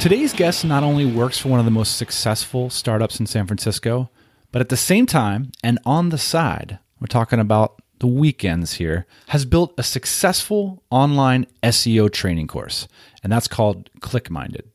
Today's guest not only works for one of the most successful startups in San Francisco, but at the same time, and on the side, we're talking about the weekends here, has built a successful online SEO training course, and that's called ClickMinded.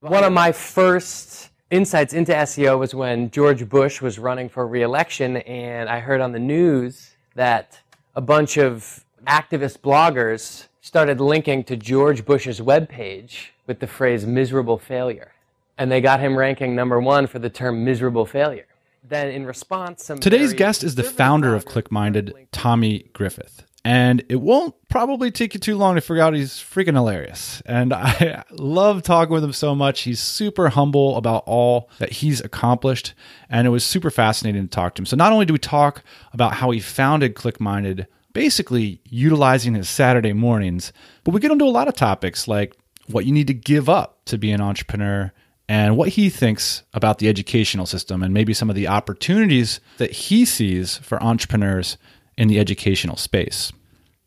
One of my first insights into SEO was when George Bush was running for re-election, and I heard on the news that a bunch of activist bloggers started linking to George Bush's webpage with the phrase miserable failure. And they got him ranking #1 for the term miserable failure. Then in response, today's guest is the founder of ClickMinded, Tommy Griffith. And it won't probably take you too long to figure out he's freaking hilarious. And I love talking with him so much. He's super humble about all that he's accomplished. And it was super fascinating to talk to him. So not only do we talk about how he founded ClickMinded, basically utilizing his Saturday mornings, but we get into a lot of topics like what you need to give up to be an entrepreneur, and what he thinks about the educational system and maybe some of the opportunities that he sees for entrepreneurs in the educational space.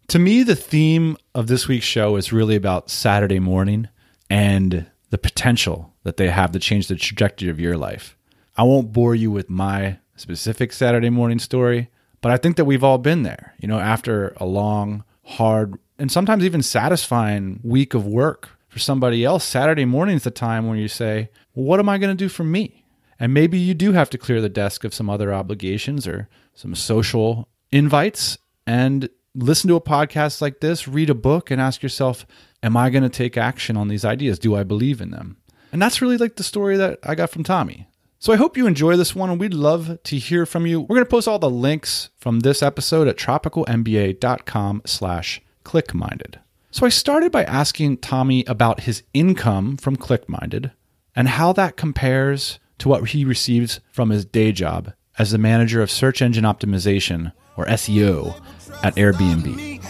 To me, the theme of this week's show is really about Saturday morning and the potential that they have to change the trajectory of your life. I won't bore you with my specific Saturday morning story, but I think that we've all been there, you know, after a long, hard, and sometimes even satisfying week of work. For somebody else, Saturday morning is the time when you say, well, what am I going to do for me? And maybe you do have to clear the desk of some other obligations or some social invites and listen to a podcast like this, read a book and ask yourself, am I going to take action on these ideas? Do I believe in them? And that's really like the story that I got from Tommy. So I hope you enjoy this one and we'd love to hear from you. We're going to post all the links from this episode at tropicalmba.com/clickminded. So I started by asking Tommy about his income from ClickMinded and how that compares to what he receives from his day job as the manager of search engine optimization, or SEO, at Airbnb.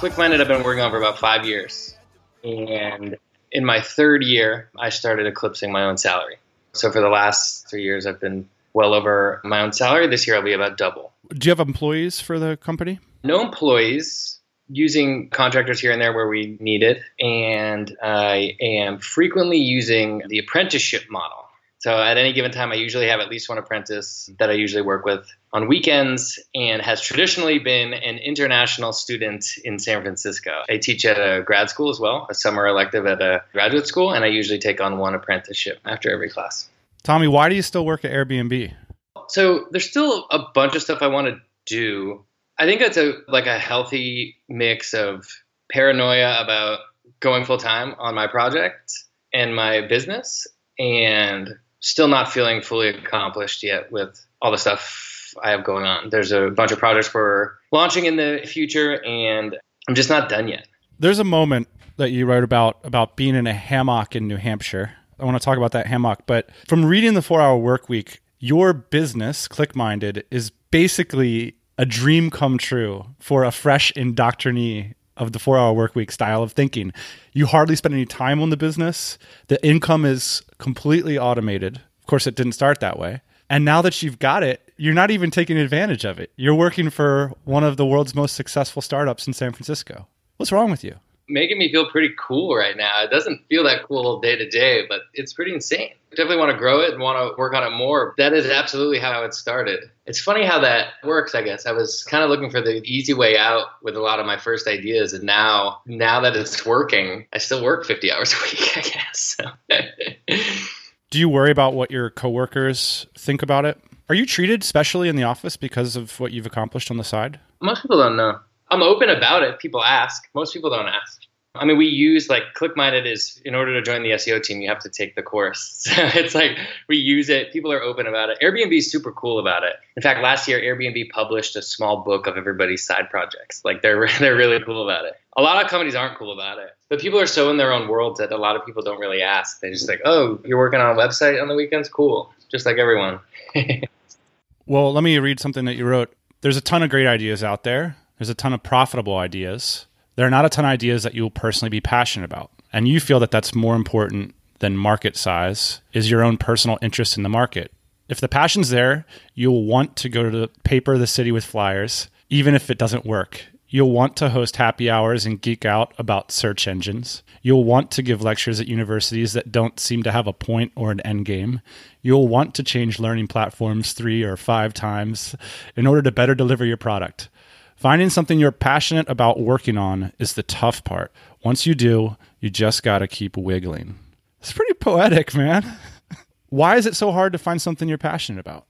ClickMinded I've been working on for about 5 years, and in my third year, I started eclipsing my own salary. So for the last 3 years, I've been well over my own salary. This year, I'll be about double. Do you have employees for the company? No employees, using contractors here and there where we need it. And I am frequently using the apprenticeship model. So at any given time, I usually have at least one apprentice that I usually work with on weekends, and has traditionally been an international student in San Francisco. I teach at a grad school as well, a summer elective at a graduate school, and I usually take on one apprenticeship after every class. Tommy, why do you still work at Airbnb? So there's still a bunch of stuff I want to do. I think that's a healthy mix of paranoia about going full-time on my project and my business, and still not feeling fully accomplished yet with all the stuff I have going on. There's a bunch of projects we're launching in the future, and I'm just not done yet. There's a moment that you wrote about being in a hammock in New Hampshire. I want to talk about that hammock, but from reading the 4-Hour Workweek, your business, ClickMinded, is basically a dream come true for a fresh indoctrinee of the 4-Hour Workweek style of thinking. You hardly spend any time on the business. The income is completely automated. Of course, it didn't start that way. And now that you've got it, you're not even taking advantage of it. You're working for one of the world's most successful startups in San Francisco. What's wrong with you? Making me feel pretty cool right now. It doesn't feel that cool day to day, but it's pretty insane. I definitely want to grow it and want to work on it more. That is absolutely how it started. It's funny how that works, I guess. I was kind of looking for the easy way out with a lot of my first ideas, and now that it's working, I still work 50 hours a week, I guess. Do you worry about what your coworkers think about it? Are you treated specially in the office because of what you've accomplished on the side? Most people don't know. I'm open about it. People ask. Most people don't ask. I mean, we use like ClickMinded is, in order to join the SEO team, you have to take the course. So it's like we use it. People are open about it. Airbnb is super cool about it. In fact, last year, Airbnb published a small book of everybody's side projects. Like they're really cool about it. A lot of companies aren't cool about it. But people are so in their own worlds that a lot of people don't really ask. They're just like, oh, you're working on a website on the weekends? Cool. Just like everyone. Well, let me read something that you wrote. There's a ton of great ideas out there. There's a ton of profitable ideas. There are not a ton of ideas that you'll personally be passionate about. And you feel that that's more important than market size is your own personal interest in the market. If the passion's there, you'll want to go to the paper the city with flyers, even if it doesn't work. You'll want to host happy hours and geek out about search engines. You'll want to give lectures at universities that don't seem to have a point or an end game. You'll want to change learning platforms 3 or 5 times in order to better deliver your product. Finding something you're passionate about working on is the tough part. Once you do, you just got to keep wiggling. It's pretty poetic, man. Why is it so hard to find something you're passionate about?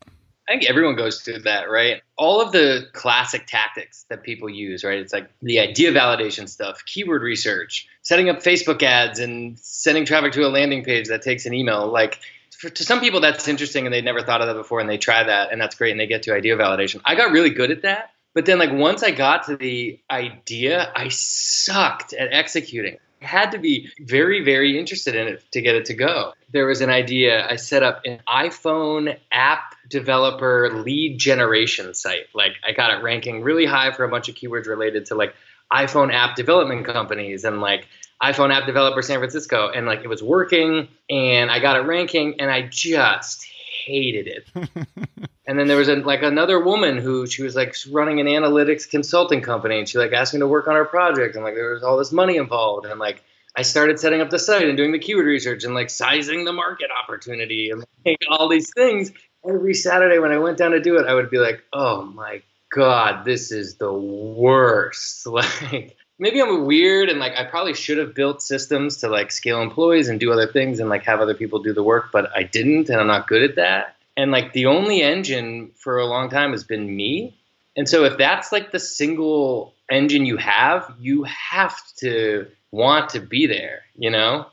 I think everyone goes through that, right? All of the classic tactics that people use, right? It's like the idea validation stuff, keyword research, setting up Facebook ads and sending traffic to a landing page that takes an email. Like to some people, that's interesting and they'd never thought of that before and they try that and that's great and they get to idea validation. I got really good at that. But then like once I got to the idea, I sucked at executing. I had to be very, very interested in it to get it to go. There was an idea. I set up an iPhone app developer lead generation site. Like I got it ranking really high for a bunch of keywords related to like iPhone app development companies and like iPhone app developer San Francisco. And like it was working and I got it ranking and I just hated it. And then there was another woman who she was like running an analytics consulting company and she like asked me to work on her project and like there was all this money involved and like I started setting up the site and doing the keyword research and like sizing the market opportunity and like, all these things. Every Saturday when I went down to do it, I would be like, oh my God, this is the worst. Like maybe I'm weird and like I probably should have built systems to like scale employees and do other things and like have other people do the work, but I didn't and I'm not good at that. And like the only engine for a long time has been me. And so if that's like the single engine you have to want to be there, you know?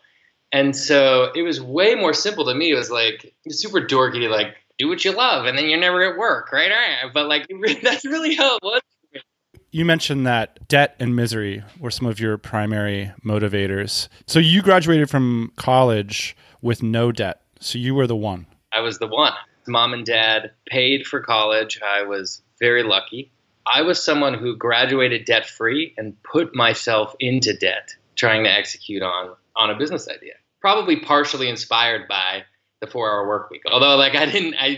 And so it was way more simple to me. It was like super dorky, like do what you love and then you're never at work, right? But like that's really how it was. You mentioned that debt and misery were some of your primary motivators. So you graduated from college with no debt. So you were the one. I was the one. Mom and dad paid for college. I was very lucky. I was someone who graduated debt-free and put myself into debt trying to execute on a business idea. Probably partially inspired by the 4-hour work week. Although like I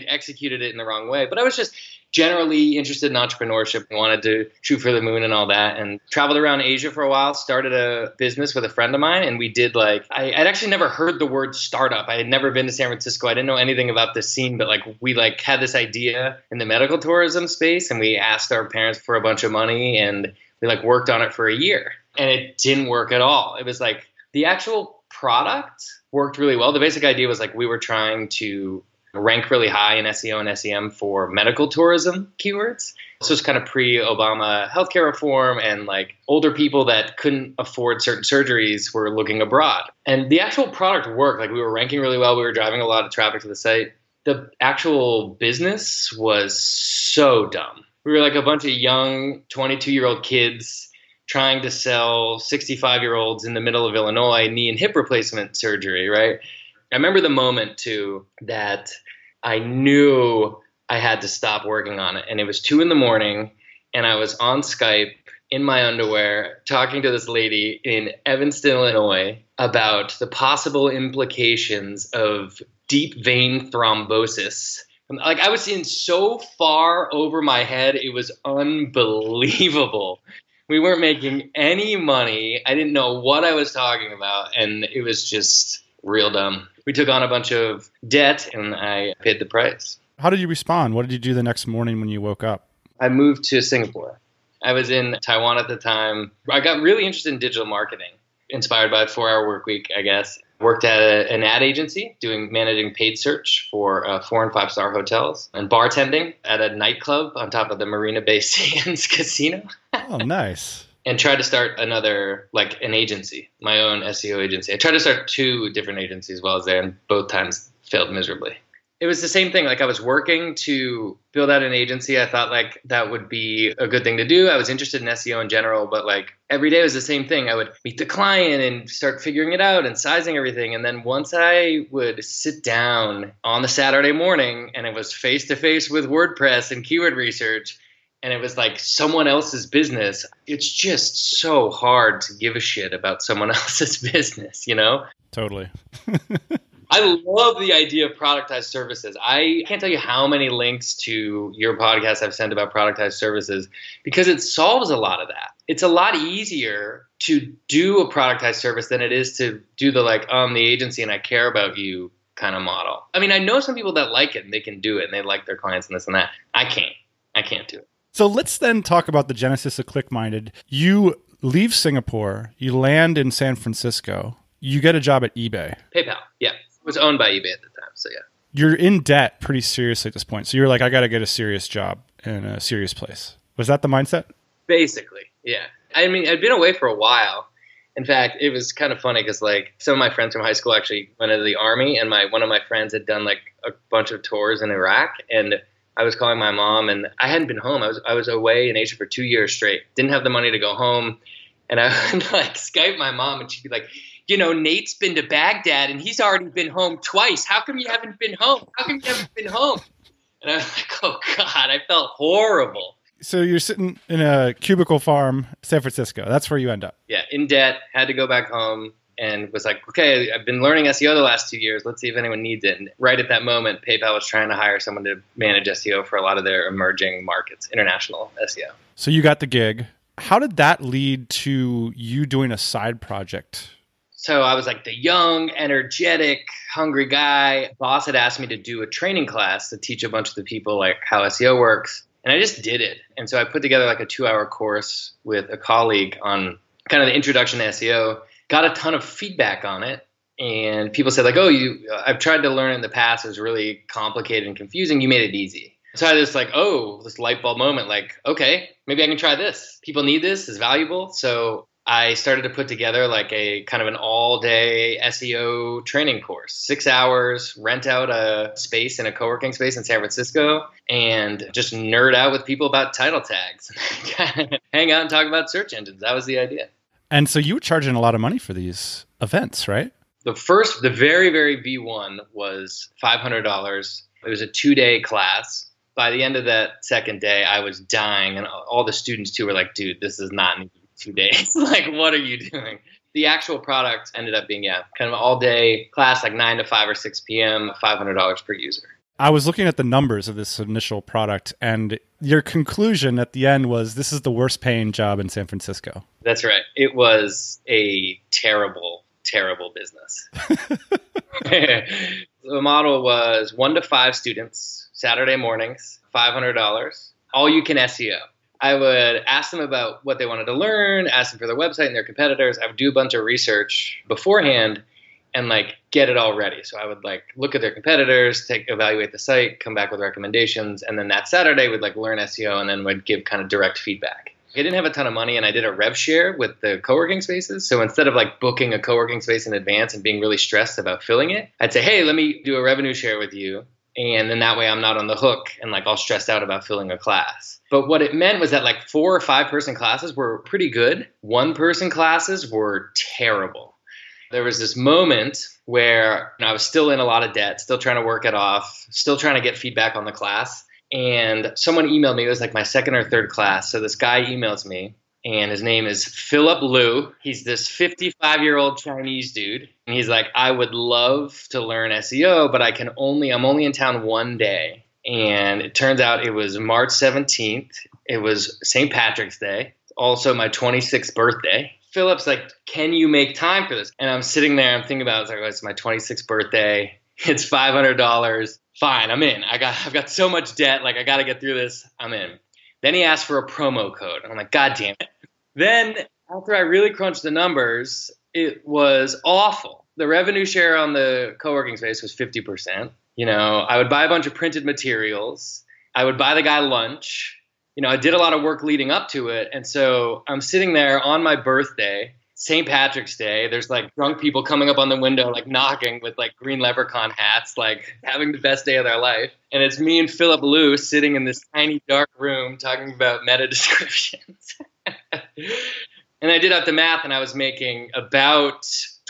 executed it in the wrong way, but I was just generally interested in entrepreneurship and wanted to shoot for the moon and all that, and traveled around Asia for a while, started a business with a friend of mine. And we did like, I'd actually never heard the word startup. I had never been to San Francisco. I didn't know anything about this scene, but like we like had this idea in the medical tourism space and we asked our parents for a bunch of money and we like worked on it for a year and it didn't work at all. It was like the actual product worked really well. The basic idea was like we were trying to rank really high in SEO and SEM for medical tourism keywords. This was kind of pre-Obama healthcare reform and like older people that couldn't afford certain surgeries were looking abroad. And the actual product worked. Like we were ranking really well. We were driving a lot of traffic to the site. The actual business was so dumb. We were like a bunch of young 22-year-old kids trying to sell 65-year-olds in the middle of Illinois knee and hip replacement surgery, right? I remember the moment, too, that I knew I had to stop working on it. And it was 2 a.m, and I was on Skype in my underwear talking to this lady in Evanston, Illinois, about the possible implications of deep vein thrombosis. Like, I was in so far over my head, it was unbelievable. We weren't making any money. I didn't know what I was talking about, and it was just real dumb. We took on a bunch of debt and I paid the price. How did you respond? What did you do the next morning when you woke up? I moved to Singapore. I was in Taiwan at the time. I got really interested in digital marketing, inspired by a 4-hour work week, I guess. Worked at an ad agency managing paid search for 4- and 5-star hotels and bartending at a nightclub on top of the Marina Bay Sands casino. Oh, nice. and tried to start another, like an agency, my own SEO agency. I tried to start two different agencies while I was there, and both times failed miserably. It was the same thing. Like, I was working to build out an agency. I thought like that would be a good thing to do. I was interested in SEO in general, but like every day was the same thing. I would meet the client and start figuring it out and sizing everything. And then once I would sit down on the Saturday morning and it was face to face with WordPress and keyword research, and it was like someone else's business, it's just so hard to give a shit about someone else's business, you know? Totally. I love the idea of productized services. I can't tell you how many links to your podcast I've sent about productized services, because it solves a lot of that. It's a lot easier to do a productized service than it is to do the like, I'm the agency and I care about you kind of model. I mean, I know some people that like it and they can do it and they like their clients and this and that. I can't do it. So let's then talk about the genesis of ClickMinded. You leave Singapore, you land in San Francisco, you get a job at eBay. PayPal, yeah. It was owned by eBay at the time, so yeah. You're in debt pretty seriously at this point. So you were like, I got to get a serious job in a serious place. Was that the mindset? Basically, yeah. I mean, I'd been away for a while. In fact, it was kind of funny because like some of my friends from high school actually went into the army, and one of my friends had done like a bunch of tours in Iraq, and I was calling my mom, and I hadn't been home. I was away in Asia for 2 years straight. Didn't have the money to go home, and I would like Skype my mom, and she'd be like, you know, Nate's been to Baghdad and he's already been home twice. How come you haven't been home? And I was like, oh God, I felt horrible. So you're sitting in a cubicle farm, San Francisco. That's where you end up. Yeah, in debt, had to go back home, and was like, okay, I've been learning SEO the last 2 years. Let's see if anyone needs it. And right at that moment, PayPal was trying to hire someone to manage SEO for a lot of their emerging markets, international SEO. So you got the gig. How did that lead to you doing a side project? So I was like the young, energetic, hungry guy. Boss had asked me to do a training class to teach a bunch of the people like how SEO works. And I just did it. And so I put together like a 2-hour course with a colleague on kind of the introduction to SEO, got a ton of feedback on it. And people said like, oh, I've tried to learn in the past. It was really complicated and confusing. You made it easy. So I had this like, oh, this light bulb moment, like, okay, maybe I can try this. People need this. It's valuable. So I started to put together like a kind of an all-day SEO training course, 6 hours, rent out a space in a co-working space in San Francisco, and just nerd out with people about title tags, hang out and talk about search engines. That was the idea. And so you were charging a lot of money for these events, right? The very, very V1 was $500. It was a 2-day class. By the end of that second day, I was dying, and all the students too were like, dude, this is not new. 2 days. Like, what are you doing? The actual product ended up being, yeah, kind of all day class, like 9 to 5 or 6 p.m., $500 per user. I was looking at the numbers of this initial product, and your conclusion at the end was, this is the worst paying job in San Francisco. That's right. It was a terrible, terrible business. The model was 1 to 5 students, Saturday mornings, $500, all you can SEO. I would ask them about what they wanted to learn, ask them for their website and their competitors. I would do a bunch of research beforehand and like get it all ready. So I would like look at their competitors, evaluate the site, come back with recommendations. And then that Saturday we'd like learn SEO and then would give kind of direct feedback. I didn't have a ton of money, and I did a rev share with the co-working spaces. So instead of like booking a co-working space in advance and being really stressed about filling it, I'd say, hey, let me do a revenue share with you. And then that way I'm not on the hook and like all stressed out about filling a class. But what it meant was that like 4 or 5 person classes were pretty good. 1 person classes were terrible. There was this moment where I was still in a lot of debt, still trying to work it off, still trying to get feedback on the class. And someone emailed me. It was like my second or third class. So this guy emails me, and his name is Philip Liu. He's this 55-year-old Chinese dude. And he's like, I would love to learn SEO, but I'm only in town one day. And it turns out it was March 17th. It was St. Patrick's Day, also my 26th birthday. Philip's like, can you make time for this? And I'm sitting there, I'm thinking about it. It's like, oh, it's my 26th birthday. It's $500. Fine, I'm in. I've got so much debt. Like, I got to get through this. I'm in. Then he asked for a promo code. I'm like, God damn it. Then after I really crunched the numbers, it was awful. The revenue share on the co-working space was 50%. You know, I would buy a bunch of printed materials. I would buy the guy lunch. you know, I did a lot of work leading up to it. And so I'm sitting there on my birthday, St. Patrick's Day. There's like drunk people coming up on the window, like knocking with like green leprechaun hats, like having the best day of their life. And it's me and Philip Liu sitting in this tiny dark room talking about meta descriptions. And I did up the math, and I was making about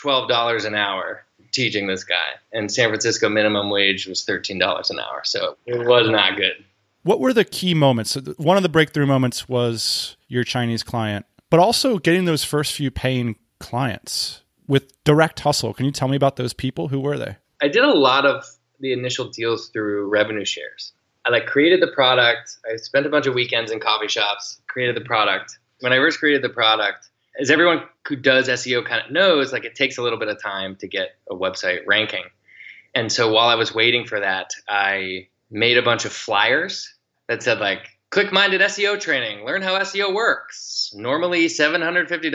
$12 an hour teaching this guy. And San Francisco minimum wage was $13 an hour. So it was not good. What were the key moments? One of the breakthrough moments was your Chinese client, but also getting those first few paying clients with direct hustle. Can you tell me about those people? Who were they? I did a lot of the initial deals through revenue shares. I like created the product. I spent a bunch of weekends in coffee shops, created the product. When I first created the product, as everyone who does SEO kind of knows, like it takes a little bit of time to get a website ranking. And so while I was waiting for that, I made a bunch of flyers that said like, ClickMinded SEO training, learn how SEO works. Normally $750,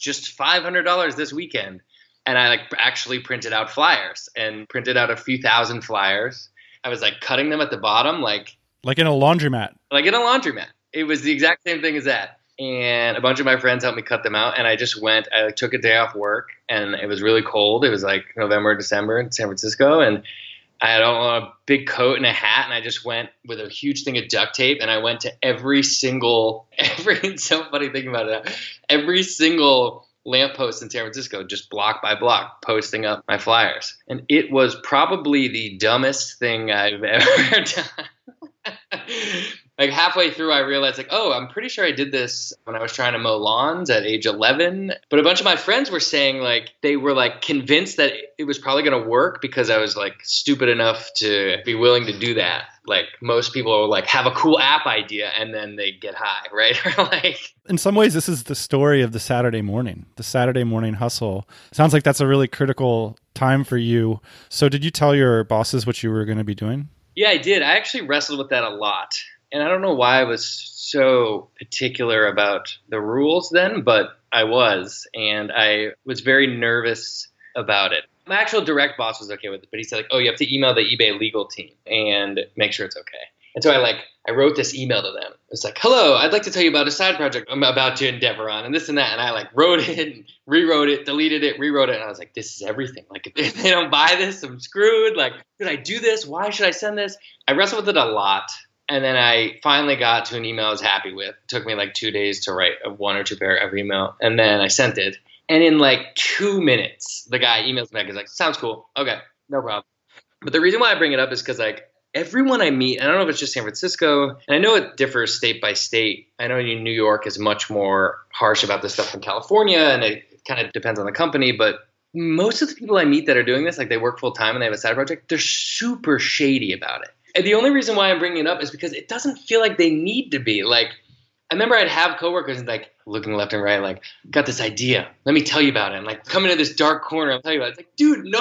just $500 this weekend. And I like actually printed out flyers and printed out a few thousand flyers. I was like cutting them at the bottom, like in a laundromat. Like in a laundromat. It was the exact same thing as that. And a bunch of my friends helped me cut them out. And I just went, I took a day off work, and it was really cold. It was like November, December in San Francisco. And I had a big coat and a hat. And I just went with a huge thing of duct tape. And I went to it's so funny thinking about it now, every single lamppost in San Francisco, just block by block, posting up my flyers. And it was probably the dumbest thing I've ever done. Like halfway through, I realized like, oh, I'm pretty sure I did this when I was trying to mow lawns at age 11. But a bunch of my friends were saying like, they were like convinced that it was probably going to work because I was like stupid enough to be willing to do that. Like most people are like, have a cool app idea and then they get high, right? Like in some ways, this is the story of the Saturday morning hustle. Sounds like that's a really critical time for you. So did you tell your bosses what you were going to be doing? Yeah, I did. I actually wrestled with that a lot. And I don't know why I was so particular about the rules then, but I was. And I was very nervous about it. My actual direct boss was okay with it, but he said, like, oh, you have to email the eBay legal team and make sure it's okay. And so I wrote this email to them. It's like, hello, I'd like to tell you about a side project I'm about to endeavor on and this and that. And I like wrote it, and rewrote it, deleted it, rewrote it. And I was like, this is everything. Like if they don't buy this, I'm screwed. Like, should I do this? Why should I send this? I wrestled with it a lot. And then I finally got to an email I was happy with. It took me like 2 days to write a one or two paragraph email. And then I sent it. And in like 2 minutes, the guy emails me back. He's like, sounds cool. Okay, no problem. But the reason why I bring it up is because like everyone I meet, I don't know if it's just San Francisco, and I know it differs state by state. I know New York is much more harsh about this stuff than California, and it kind of depends on the company. But most of the people I meet that are doing this, like they work full time and they have a side project, they're super shady about it. And the only reason why I'm bringing it up is because it doesn't feel like they need to be. Like, I remember I'd have coworkers like looking left and right, like, got this idea. Let me tell you about it. And like, come into this dark corner. I'll tell you about it. It's like, dude,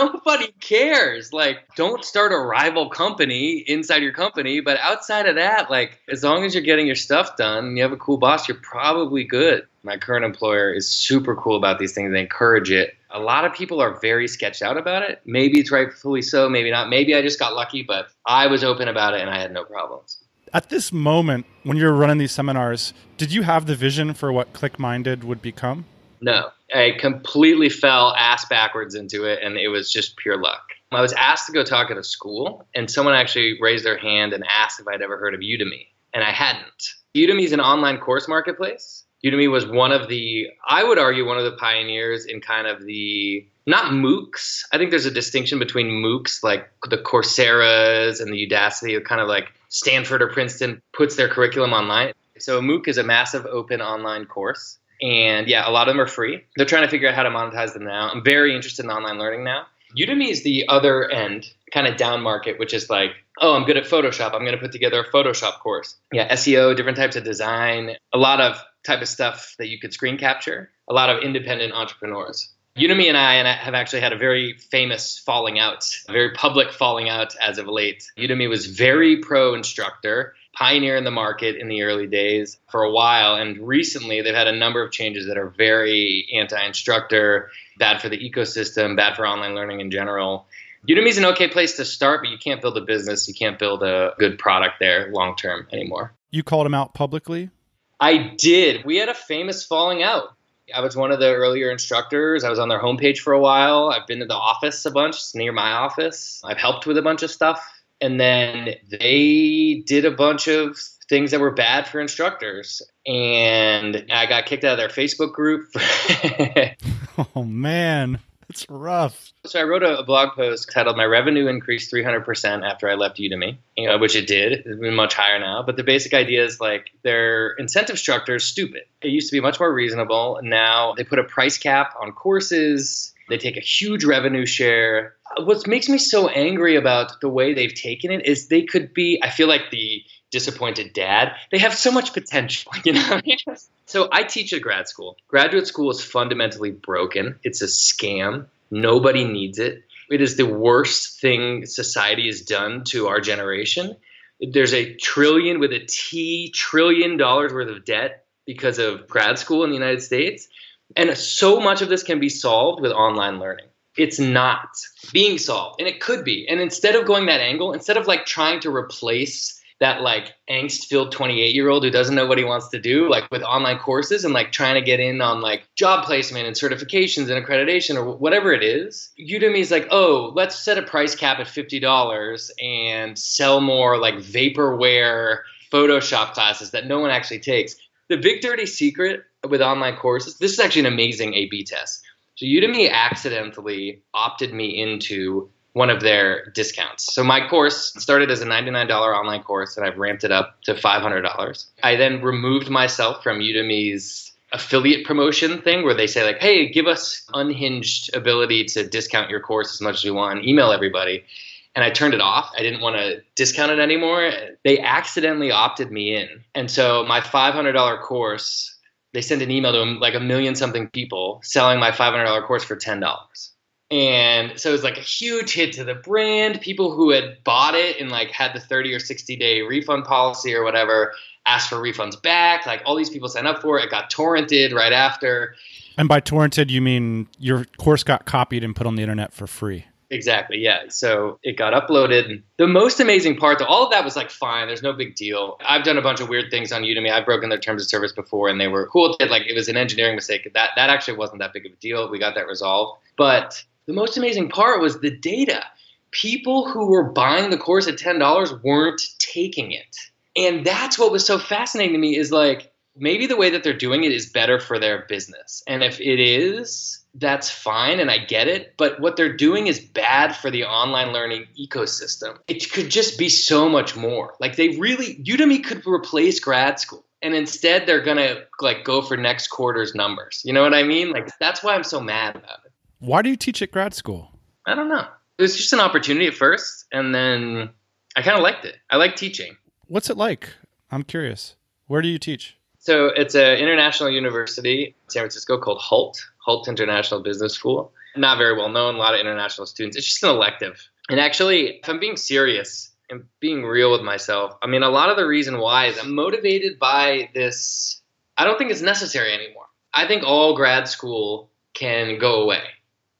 nobody cares. Like, don't start a rival company inside your company. But outside of that, like, as long as you're getting your stuff done and you have a cool boss, you're probably good. My current employer is super cool about these things. They encourage it. A lot of people are very sketched out about it. Maybe it's rightfully so, maybe not. Maybe I just got lucky, but I was open about it and I had no problems. At this moment, when you're running these seminars, did you have the vision for what ClickMinded would become? No, I completely fell ass backwards into it, and it was just pure luck. I was asked to go talk at a school, and someone actually raised their hand and asked if I'd ever heard of Udemy, and I hadn't. Udemy is an online course marketplace. Udemy was I would argue, one of the pioneers in kind of the, not MOOCs. I think there's a distinction between MOOCs, like the Coursera's and the Udacity, kind of like Stanford or Princeton puts their curriculum online. So a MOOC is a massive open online course. And yeah, a lot of them are free. They're trying to figure out how to monetize them now. I'm very interested in online learning now. Udemy is the other end, kind of down market, which is like, oh, I'm good at Photoshop. I'm going to put together a Photoshop course. Yeah, SEO, different types of design, a lot of type of stuff that you could screen capture, a lot of independent entrepreneurs. Udemy and I have actually had a very famous falling out, a very public falling out as of late. Udemy was very pro-instructor, pioneer in the market in the early days for a while. And recently, they've had a number of changes that are very anti-instructor, bad for the ecosystem, bad for online learning in general. Udemy is an okay place to start, but you can't build a business. You can't build a good product there long term anymore. You called him out publicly? I did. We had a famous falling out. I was one of the earlier instructors. I was on their homepage for a while. I've been to the office a bunch. It's near my office. I've helped with a bunch of stuff. And then they did a bunch of things that were bad for instructors. And I got kicked out of their Facebook group. Oh, man. That's rough. So I wrote a blog post titled, My Revenue Increased 300% After I Left Udemy, which it did. It's been much higher now. But the basic idea is like their incentive structure is stupid. It used to be much more reasonable. Now they put a price cap on courses. They take a huge revenue share. What makes me so angry about the way they've taken it is they could be, I feel like the disappointed dad. They have so much potential, you know? So I teach at grad school. Graduate school is fundamentally broken. It's a scam. Nobody needs it. It is the worst thing society has done to our generation. There's $1 trillion worth of debt because of grad school in the United States. And so much of this can be solved with online learning. It's not being solved, and it could be. And instead of going that angle, instead of like trying to replace that like angst-filled 28-year-old who doesn't know what he wants to do, like with online courses and like trying to get in on like job placement and certifications and accreditation or whatever it is, Udemy is like, oh, let's set a price cap at $50 and sell more like vaporware Photoshop classes that no one actually takes. The big dirty secret with online courses, this is actually an amazing A/B test. So Udemy accidentally opted me into one of their discounts. So my course started as a $99 online course, and I've ramped it up to $500. I then removed myself from Udemy's affiliate promotion thing where they say like, hey, give us unhinged ability to discount your course as much as we want and email everybody. And I turned it off. I didn't want to discount it anymore. They accidentally opted me in. And so my $500 course, they sent an email to like 1 million something people selling my $500 course for $10. And so it was like a huge hit to the brand. People who had bought it and like had the 30 or 60 day refund policy or whatever asked for refunds back. Like all these people signed up for it. It got torrented right after. And by torrented, you mean your course got copied and put on the internet for free. Exactly. Yeah. So it got uploaded. The most amazing part, though, all of that was like, fine, there's no big deal. I've done a bunch of weird things on Udemy. I've broken their terms of service before and they were cool. Like it was an engineering mistake. That actually wasn't that big of a deal. We got that resolved. But the most amazing part was the data. People who were buying the course at $10 weren't taking it. And that's what was so fascinating to me is like, maybe the way that they're doing it is better for their business. And if it is, that's fine, and I get it, but what they're doing is bad for the online learning ecosystem. It could just be so much more. Like they really, Udemy could replace grad school, and instead they're going to like go for next quarter's numbers. You know what I mean? Like that's why I'm so mad about it. Why do you teach at grad school? I don't know. It was just an opportunity at first, and then I kind of liked it. I like teaching. What's it like? I'm curious. Where do you teach? So it's an international university in San Francisco called Hult International Business School. Not very well known, a lot of international students. It's just an elective. And actually, if I'm being serious and being real with myself, I mean, a lot of the reason why is I'm motivated by this. I don't think it's necessary anymore. I think all grad school can go away.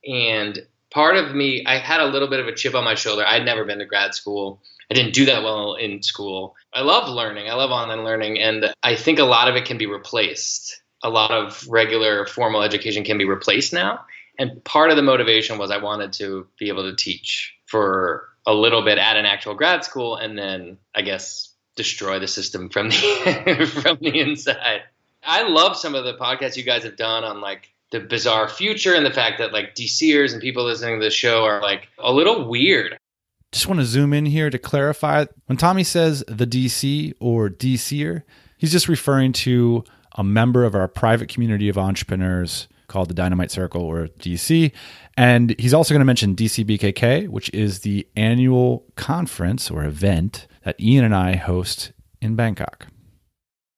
And part of me, I had a little bit of a chip on my shoulder. I'd never been to grad school. I didn't do that well in school. I love learning. I love online learning. And I think a lot of it can be replaced. A lot of regular formal education can be replaced now. And part of the motivation was I wanted to be able to teach for a little bit at an actual grad school and then, I guess, destroy the system from the from the inside. I love some of the podcasts you guys have done on like the bizarre future and the fact that like DCers and people listening to the show are like a little weird. Just want to zoom in here to clarify. When Tommy says the DC or DCer, he's just referring to a member of our private community of entrepreneurs called the Dynamite Circle or DC. And he's also going to mention DCBKK, which is the annual conference or event that Ian and I host in Bangkok.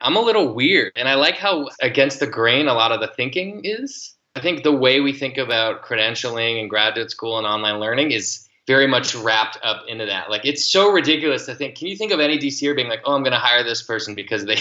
I'm a little weird, and I like how against the grain a lot of the thinking is. I think the way we think about credentialing and graduate school and online learning is very much wrapped up into that. Like, it's so ridiculous to think, can you think of any DCer being like, oh, I'm going to hire this person because they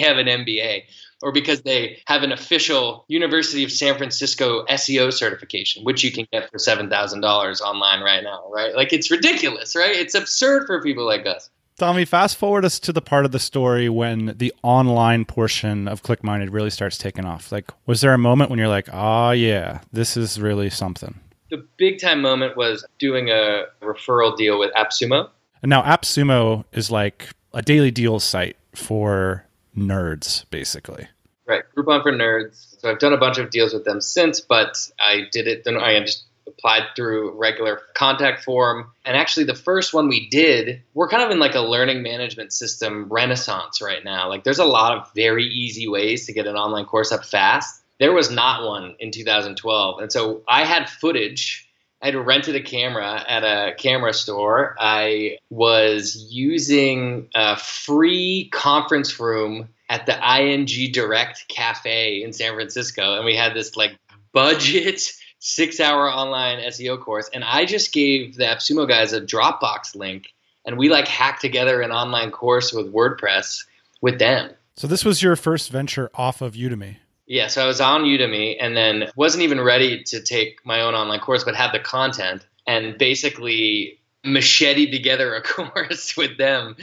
have an MBA or because they have an official University of San Francisco SEO certification, which you can get for $7,000 online right now, right? Like, it's ridiculous, right? It's absurd for people like us. Tommy, fast forward us to the part of the story when the online portion of ClickMinded really starts taking off. Like, was there a moment when you're like, oh, yeah, this is really something? The big time moment was doing a referral deal with AppSumo. And now AppSumo is like a daily deal site for nerds, basically. Right. Groupon for nerds. So I've done a bunch of deals with them since, but I did it. Then I just applied through regular contact form. And actually the first one we did, we're kind of in like a learning management system renaissance right now. Like, there's a lot of very easy ways to get an online course up fast. There was not one in 2012. And so I had footage. I'd rented a camera at a camera store. I was using a free conference room at the ING Direct Cafe in San Francisco. And we had this like budget 6-hour online SEO course. And I just gave the AppSumo guys a Dropbox link. And we like hacked together an online course with WordPress with them. So this was your first venture off of Udemy. Yeah, so I was on Udemy and then wasn't even ready to take my own online course, but had the content and basically macheted together a course with them.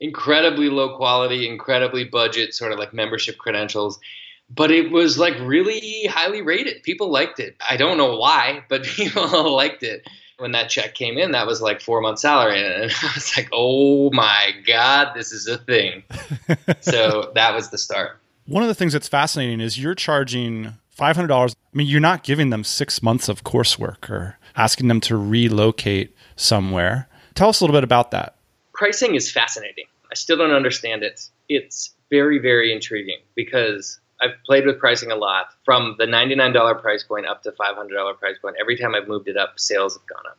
Incredibly low quality, incredibly budget, sort of like membership credentials. But it was like really highly rated. People liked it. I don't know why, but people liked it. When that check came in, that was like 4 months salary. And I was like, oh my God, this is a thing. So that was the start. One of the things that's fascinating is you're charging $500. I mean, you're not giving them 6 months of coursework or asking them to relocate somewhere. Tell us a little bit about that. Pricing is fascinating. I still don't understand it. It's very, very intriguing because I've played with pricing a lot from the $99 price point up to $500 price point. Every time I've moved it up, sales have gone up.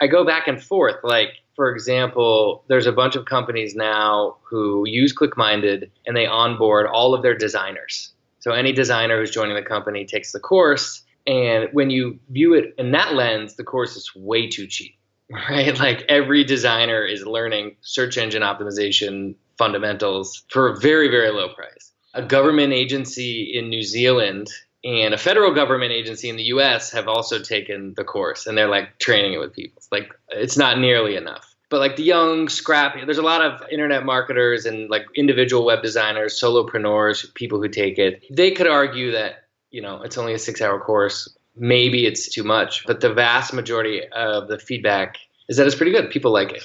I go back and forth. Like, for example, there's a bunch of companies now who use ClickMinded and they onboard all of their designers. So any designer who's joining the company takes the course. And when you view it in that lens, the course is way too cheap, right? Like, every designer is learning search engine optimization fundamentals for a very, very low price. A government agency in New Zealand and a federal government agency in the US have also taken the course and they're like training it with people. It's like, it's not nearly enough. But like the young, scrappy, there's a lot of internet marketers and like individual web designers, solopreneurs, people who take it. They could argue that, you know, it's only a 6-hour course. Maybe it's too much, but the vast majority of the feedback is that it's pretty good. People like it.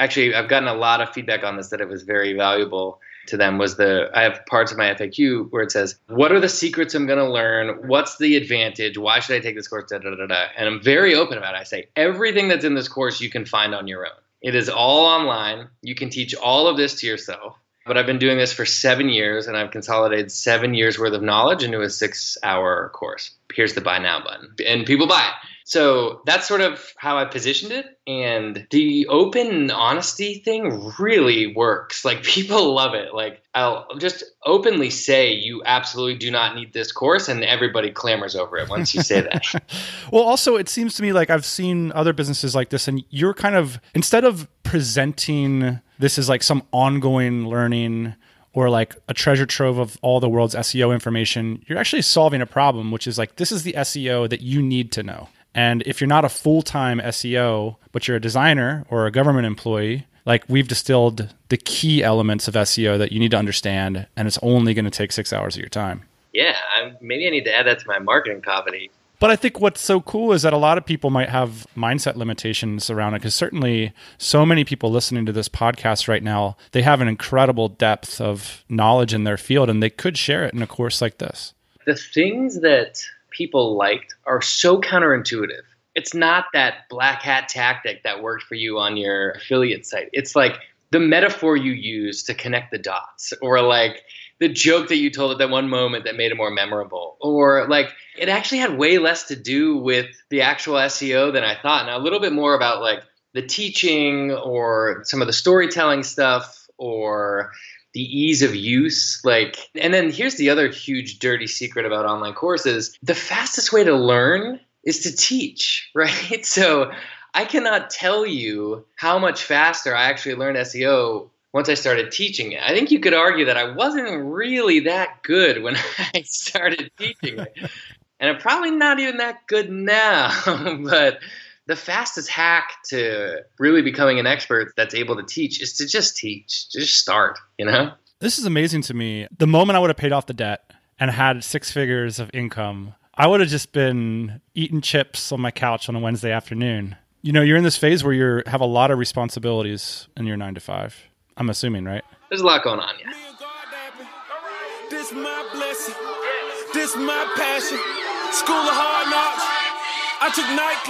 Actually, I've gotten a lot of feedback on this that it was very valuable to them. I have parts of my FAQ where it says, what are the secrets I'm going to learn? What's the advantage? Why should I take this course? Da, da, da, da. And I'm very open about it. I say, everything that's in this course you can find on your own. It is all online. You can teach all of this to yourself. But I've been doing this for 7 years and I've consolidated 7 years worth of knowledge into a 6-hour course. Here's the buy now button. And people buy it. So that's sort of how I positioned it. And the open honesty thing really works. Like, people love it. Like, I'll just openly say you absolutely do not need this course. And everybody clamors over it once you say that. Well, also, it seems to me like I've seen other businesses like this. And you're kind of, instead of presenting this as like some ongoing learning or like a treasure trove of all the world's SEO information, you're actually solving a problem, which is like, this is the SEO that you need to know. And if you're not a full-time SEO, but you're a designer or a government employee, like, we've distilled the key elements of SEO that you need to understand, and it's only going to take 6 hours of your time. Yeah, maybe I need to add that to my marketing copy. But I think what's so cool is that a lot of people might have mindset limitations around it, because certainly so many people listening to this podcast right now, they have an incredible depth of knowledge in their field, and they could share it in a course like this. The things that people liked are so counterintuitive. It's not that black hat tactic that worked for you on your affiliate site. It's like the metaphor you use to connect the dots, or like the joke that you told at that one moment that made it more memorable, or like it actually had way less to do with the actual SEO than I thought, and a little bit more about like the teaching or some of the storytelling stuff or the ease of use. Like, and then here's the other huge dirty secret about online courses. The fastest way to learn is to teach, right? So I cannot tell you how much faster I actually learned SEO once I started teaching it. I think you could argue that I wasn't really that good when I started teaching it. And I'm probably not even that good now, but the fastest hack to really becoming an expert that's able to teach is to just teach, just start, you know? This is amazing to me. The moment I would have paid off the debt and had 6 figures of income, I would have just been eating chips on my couch on a Wednesday afternoon. You know, you're in this phase where you have a lot of responsibilities in your 9-to-5. I'm assuming, right? There's a lot going on, yeah. This my blessing. This my passion. School of hard knocks. I took night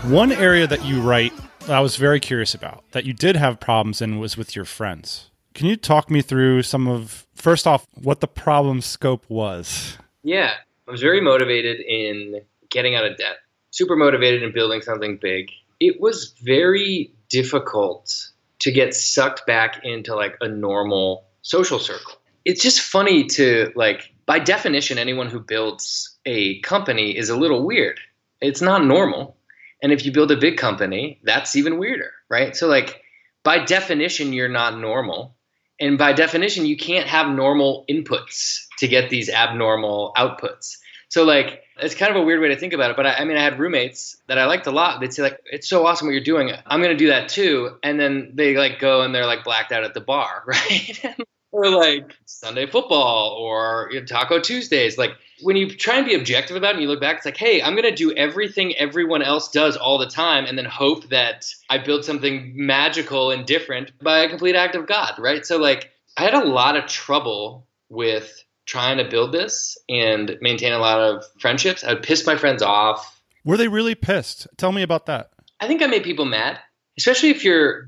classes. One area that you write that I was very curious about, that you did have problems in, was with your friends. Can you talk me through some of, first off, what the problem scope was? Yeah, I was very motivated in getting out of debt, super motivated in building something big. It was very difficult to get sucked back into like a normal social circle. It's just funny to like, by definition, anyone who builds a company is a little weird. It's not normal. And if you build a big company, that's even weirder, right? So like by definition, you're not normal. And by definition, you can't have normal inputs to get these abnormal outputs. So like, it's kind of a weird way to think about it, but I mean, I had roommates that I liked a lot. They'd say like, it's so awesome what you're doing. I'm going to do that too. And then they like go and they're like blacked out at the bar, right? Or like Sunday football or Taco Tuesdays. Like when you try and be objective about it and you look back, it's like, hey, I'm going to do everything everyone else does all the time and then hope that I build something magical and different by a complete act of God, right? So like I had a lot of trouble with trying to build this and maintain a lot of friendships. I would piss my friends off. Were they really pissed? Tell me about that. I think I made people mad, especially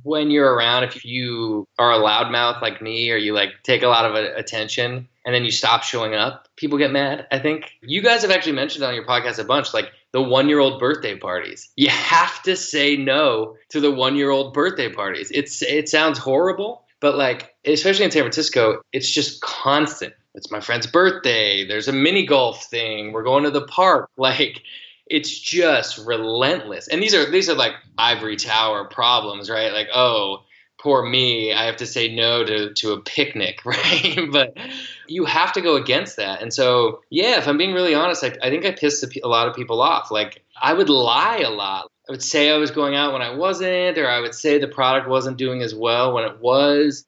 when you're around, if you are a loudmouth like me, or you like take a lot of attention and then you stop showing up, people get mad. I think you guys have actually mentioned on your podcast a bunch, like the 1-year-old birthday parties. You have to say no to the 1-year-old birthday parties. It sounds horrible, but like, especially in San Francisco, it's just constant. It's my friend's birthday. There's a mini golf thing. We're going to the park. Like, it's just relentless. And these are like ivory tower problems, right? Like, oh, poor me. I have to say no to a picnic, right? But you have to go against that. And so, yeah, if I'm being really honest, I think I pissed a lot of people off. Like, I would lie a lot. I would say I was going out when I wasn't, or I would say the product wasn't doing as well when it was.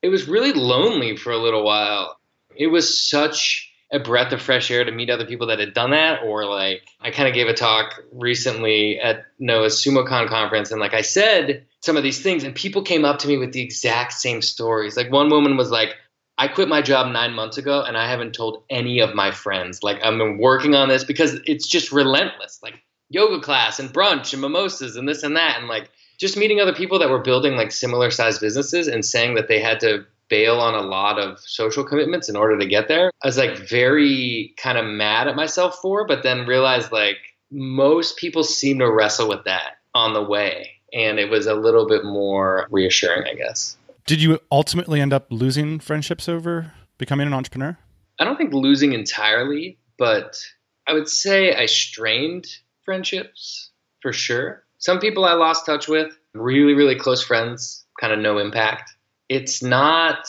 It was really lonely for a little while. It was such a breath of fresh air to meet other people that had done that. Or like, I kind of gave a talk recently at Noah's SumoCon conference. And like I said, some of these things and people came up to me with the exact same stories. Like one woman was like, I quit my job 9 months ago and I haven't told any of my friends. Like I've been working on this because it's just relentless. Like yoga class and brunch and mimosas and this and that. And like just meeting other people that were building like similar sized businesses and saying that they had to bail on a lot of social commitments in order to get there. I was like very kind of mad at myself for, but then realized like most people seem to wrestle with that on the way. And it was a little bit more reassuring, I guess. Did you ultimately end up losing friendships over becoming an entrepreneur? I don't think losing entirely, but I would say I strained friendships for sure. Some people I lost touch with, really, really close friends, kind of no impact. It's not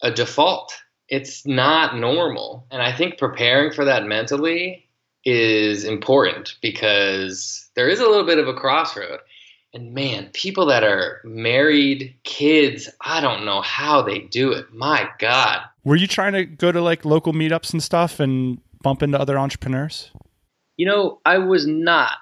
a default. It's not normal. And I think preparing for that mentally is important because there is a little bit of a crossroad. And man, people that are married, kids, I don't know how they do it. My God. Were you trying to go to like local meetups and stuff and bump into other entrepreneurs? You know, I was not.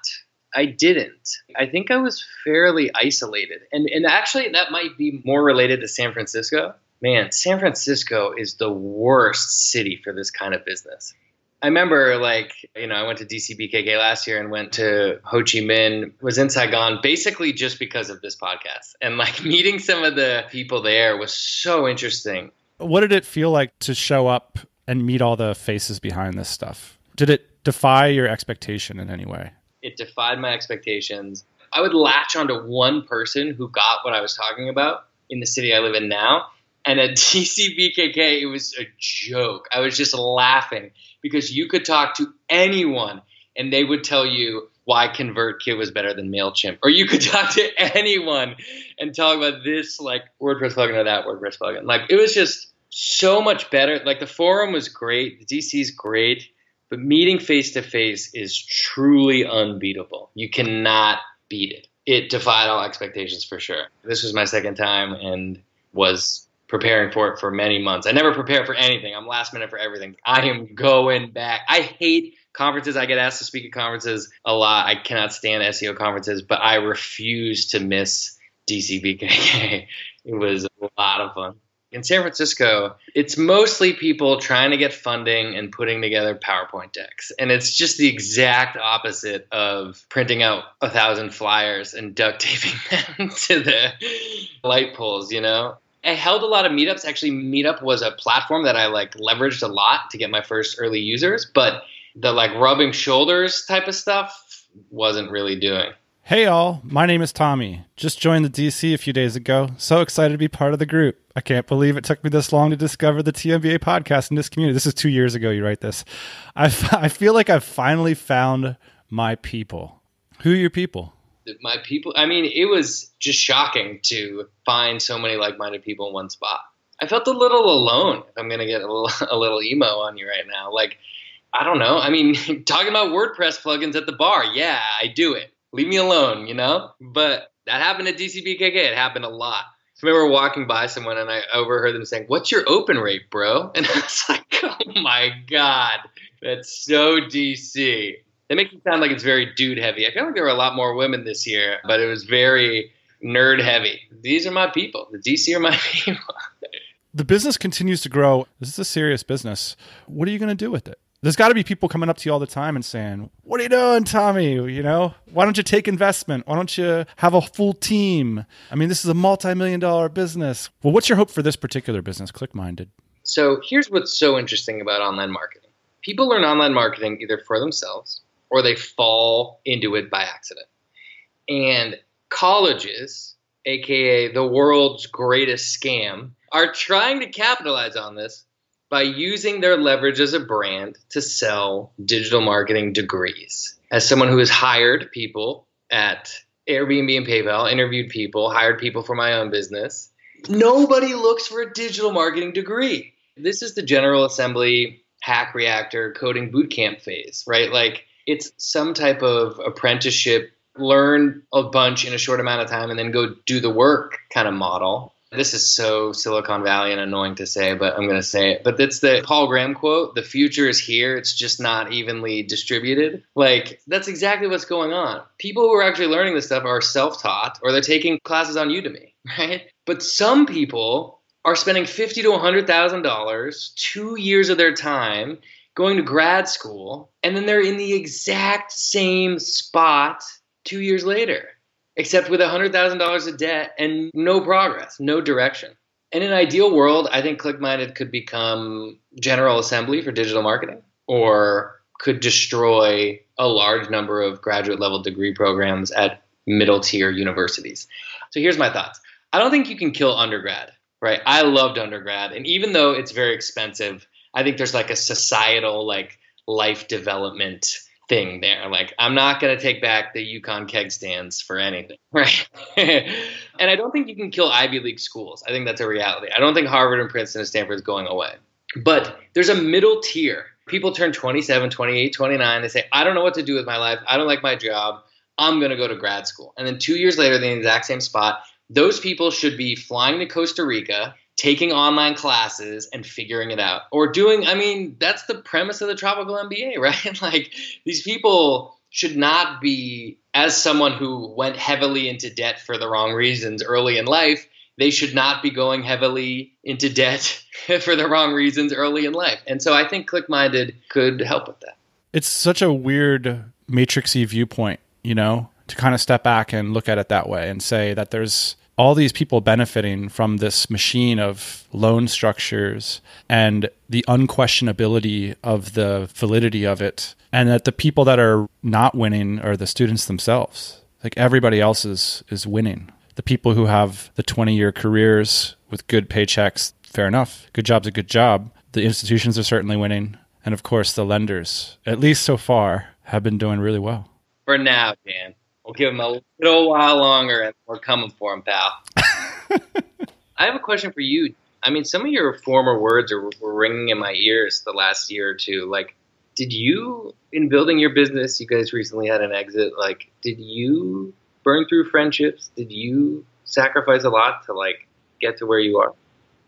I didn't. I think I was fairly isolated. And actually, that might be more related to San Francisco. Man, San Francisco is the worst city for this kind of business. I remember like, I went to DCBKK last year and went to Ho Chi Minh, was in Saigon basically just because of this podcast. And like meeting some of the people there was so interesting. What did it feel like to show up and meet all the faces behind this stuff? Did it defy your expectation in any way? It defied my expectations. I would latch onto one person who got what I was talking about in the city I live in now. And at DCBKK, it was a joke. I was just laughing because you could talk to anyone and they would tell you why ConvertKit was better than MailChimp. Or you could talk to anyone and talk about this like WordPress plugin or that WordPress plugin. Like, it was just so much better. Like, the forum was great, the DC is great, but meeting face to face is truly unbeatable. You cannot beat it. It defied all expectations for sure. This was my second time and was preparing for it for many months. I never prepare for anything. I'm last minute for everything. I am going back. I hate conferences. I get asked to speak at conferences a lot. I cannot stand SEO conferences, but I refuse to miss DCBKK. It was a lot of fun. In San Francisco, it's mostly people trying to get funding and putting together PowerPoint decks. And it's just the exact opposite of printing out 1,000 flyers and duct taping them to the light poles, you know? I held a lot of meetups. Actually, Meetup was a platform that I like leveraged a lot to get my first early users, but the like rubbing shoulders type of stuff wasn't really doing. Hey all, my name is Tommy. Just joined the DC a few days ago. So excited to be part of the group. I can't believe it took me this long to discover the TMBA podcast in this community. This is 2 years ago you write this. I feel like I've finally found my people. Who are your people? My people? I mean, it was just shocking to find so many like-minded people in one spot. I felt a little alone. I'm going to get a little emo on you right now. Like, I don't know. I mean, talking about WordPress plugins at the bar. Yeah, I do it. Leave me alone, you know? But that happened at DCBKK. It happened a lot. I remember walking by someone and I overheard them saying, "What's your open rate, bro?" And I was like, oh my God, that's so DC. That makes it sound like it's very dude heavy. I feel like there were a lot more women this year, but it was very nerd heavy. These are my people. The DC are my people. The business continues to grow. This is a serious business. What are you going to do with it? There's got to be people coming up to you all the time and saying, "What are you doing, Tommy? You know, why don't you take investment? Why don't you have a full team? I mean, this is a multi-million-dollar business." Well, what's your hope for this particular business, ClickMinded? So here's what's so interesting about online marketing. People learn online marketing either for themselves or they fall into it by accident. And colleges, aka the world's greatest scam, are trying to capitalize on this by using their leverage as a brand to sell digital marketing degrees. As someone who has hired people at Airbnb and PayPal, interviewed people, hired people for my own business, nobody looks for a digital marketing degree. This is the General Assembly, Hack Reactor, coding bootcamp phase, right? Like, it's some type of apprenticeship, learn a bunch in a short amount of time and then go do the work kind of model. This is so Silicon Valley and annoying to say, but I'm going to say it. But it's the Paul Graham quote, "The future is here. It's just not evenly distributed." Like, that's exactly what's going on. People who are actually learning this stuff are self-taught or they're taking classes on Udemy, right? But some people are spending $50,000 to $100,000, 2 years of their time going to grad school, and then they're in the exact same spot 2 years later, except with $100,000 of debt and no progress, no direction. In an ideal world, I think ClickMinded could become General Assembly for digital marketing, or could destroy a large number of graduate level degree programs at middle tier universities. So here's my thoughts. I don't think you can kill undergrad, right? I loved undergrad. And even though it's very expensive, I think there's like a societal like life development thing there. Like, I'm not going to take back the Yukon keg stands for anything, right? And I don't think you can kill Ivy League schools. I think that's a reality. I don't think Harvard and Princeton and Stanford is going away. But there's a middle tier. People turn 27, 28, 29. They say, "I don't know what to do with my life. I don't like my job. I'm going to go to grad school." And then 2 years later, they're in the exact same spot. Those people should be flying to Costa Rica, taking online classes and figuring it out. Or doing, I mean, that's the premise of the Tropical MBA, right? Like, these people should not be, as someone who went heavily into debt for the wrong reasons early in life, they should not be going heavily into debt for the wrong reasons early in life. And so I think ClickMinded could help with that. It's such a weird matrixy viewpoint, you know, to kind of step back and look at it that way and say that there's all these people benefiting from this machine of loan structures and the unquestionability of the validity of it, and that the people that are not winning are the students themselves. Like, everybody else is winning. The people who have the 20-year careers with good paychecks, fair enough. Good job's a good job. The institutions are certainly winning. And of course, the lenders, at least so far. have been doing really well. For now, Dan. We'll give them a little while longer, and we're coming for them, pal. I have a question for you. I mean, some of your former words were ringing in my ears the last year or two. Like, did you, in building your business, you guys recently had an exit, like, did you burn through friendships? Did you sacrifice a lot to, like, get to where you are?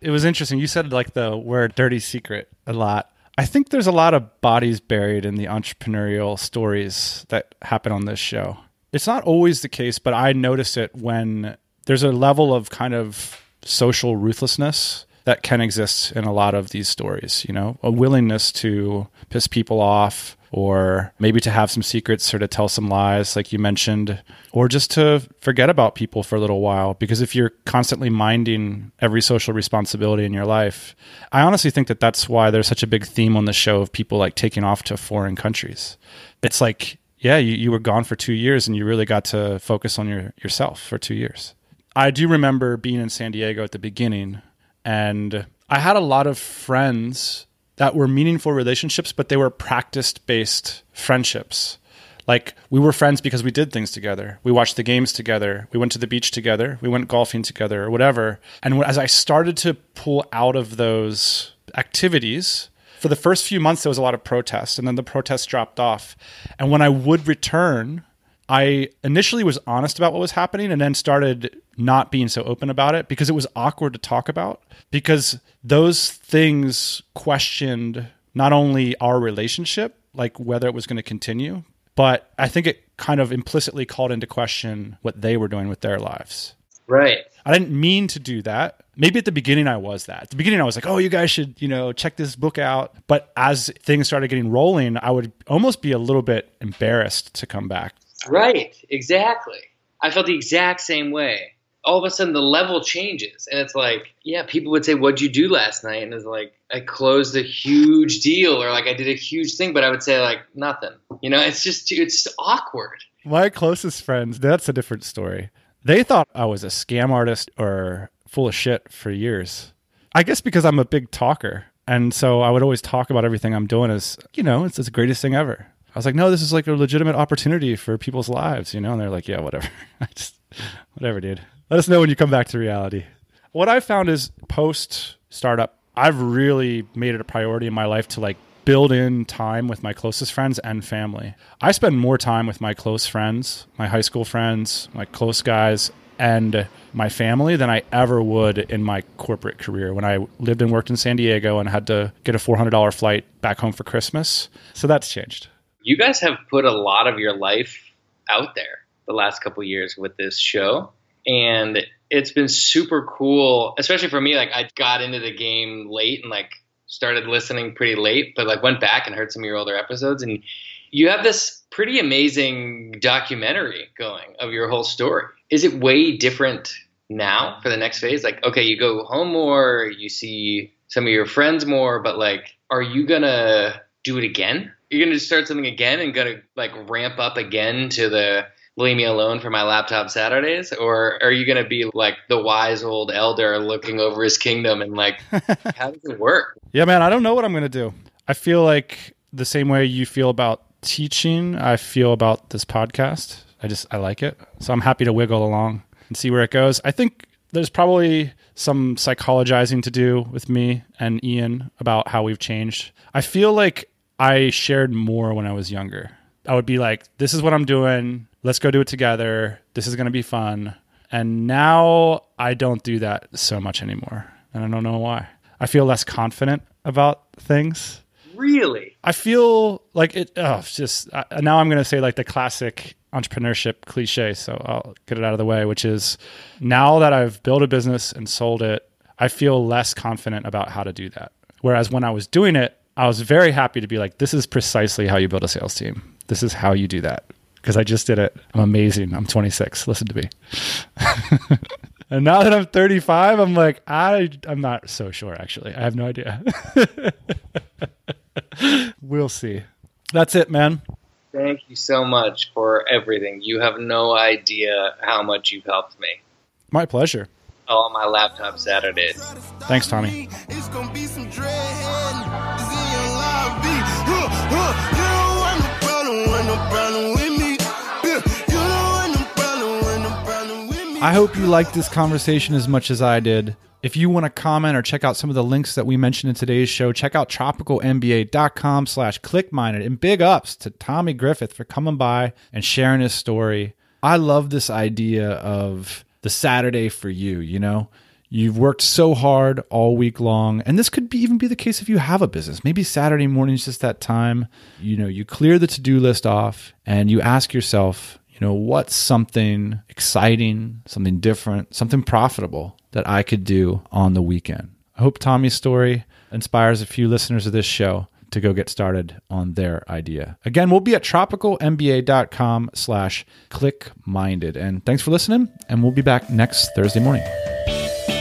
It was interesting. You said, like, the word dirty secret a lot. I think there's a lot of bodies buried in the entrepreneurial stories that happen on this show. It's not always the case, but I notice it when there's a level of kind of social ruthlessness that can exist in a lot of these stories, you know, a willingness to piss people off or maybe to have some secrets or to tell some lies, like you mentioned, or just to forget about people for a little while. Because if you're constantly minding every social responsibility in your life, I honestly think that that's why there's such a big theme on the show of people like taking off to foreign countries. It's like, yeah, you were gone for 2 years and you really got to focus on yourself for 2 years. I do remember being in San Diego at the beginning, and I had a lot of friends that were meaningful relationships, but they were practice-based friendships. Like, we were friends because we did things together. We watched the games together. We went to the beach together. We went golfing together or whatever. And as I started to pull out of those activities, for the first few months, there was a lot of protest, and then the protest dropped off. And when I would return, I initially was honest about what was happening and then started not being so open about it because it was awkward to talk about, because those things questioned not only our relationship, like whether it was going to continue, but I think it kind of implicitly called into question what they were doing with their lives. Right. I didn't mean to do that. Maybe at the beginning I was that. At the beginning I was like, oh, you guys should, you know, check this book out. But as things started getting rolling, I would almost be a little bit embarrassed to come back. Right. Exactly. I felt the exact same way. All of a sudden the level changes. And it's like, yeah, people would say, what'd you do last night? And it's like, I closed a huge deal, or like I did a huge thing, but I would say like nothing. You know, it's just, it's awkward. My closest friends, that's a different story. They thought I was a scam artist or full of shit for years. I guess because I'm a big talker. And so I would always talk about everything I'm doing as, you know, it's the greatest thing ever. I was like, no, this is like a legitimate opportunity for people's lives, you know? And they're like, yeah, whatever. Whatever, dude. Let us know when you come back to reality. What I found is post-startup, I've really made it a priority in my life to like build in time with my closest friends and family. I spend more time with my close friends, my high school friends, my close guys, and my family than I ever would in my corporate career when I lived and worked in San Diego and had to get a $400 flight back home for Christmas. So that's changed. You guys have put a lot of your life out there the last couple of years with this show, and it's been super cool, especially for me. Like, I got into the game late and like started listening pretty late, but like went back and heard some of your older episodes, and you have this pretty amazing documentary going of your whole story. Is it way different now for the next phase? Like, okay, you go home more, you see some of your friends more, but like, are you gonna do it again? You're gonna start something again and gonna like ramp up again to the leave me alone for my laptop Saturdays? Or are you going to be like the wise old elder looking over his kingdom and like, how does it work? Yeah, man, I don't know what I'm going to do. I feel like the same way you feel about teaching, I feel about this podcast. I like it. So I'm happy to wiggle along and see where it goes. I think there's probably some psychologizing to do with me and Ian about how we've changed. I feel like I shared more when I was younger. I would be like, this is what I'm doing. Let's go do it together. This is going to be fun. And now I don't do that so much anymore. And I don't know why. I feel less confident about things. Really? I feel like it, now I'm going to say like the classic entrepreneurship cliche. So I'll get it out of the way, which is now that I've built a business and sold it, I feel less confident about how to do that. Whereas when I was doing it, I was very happy to be like, this is precisely how you build a sales team. This is how you do that. Because I just did it. I'm amazing. I'm 26. Listen to me. And now that I'm 35, I'm like, I'm not so sure, actually. I have no idea. We'll see. That's it, man. Thank you so much for everything. You have no idea how much you've helped me. My pleasure. Oh, my laptop Saturdays. Thanks, Tommy. It's going to be some dread. I hope you liked this conversation as much as I did. If you want to comment or check out some of the links that we mentioned in today's show, check out tropicalmba.com/clickminded. And big ups to Tommy Griffith for coming by and sharing his story. I love this idea of the Saturday for you, you know? You've worked so hard all week long, and this could even be the case if you have a business. Maybe Saturday morning is just that time, you know, you clear the to-do list off and you ask yourself, you know, what's something exciting, something different, something profitable that I could do on the weekend? I hope Tommy's story inspires a few listeners of this show to go get started on their idea. Again, we'll be at tropicalmba.com/clickminded. And thanks for listening, and we'll be back next Thursday morning.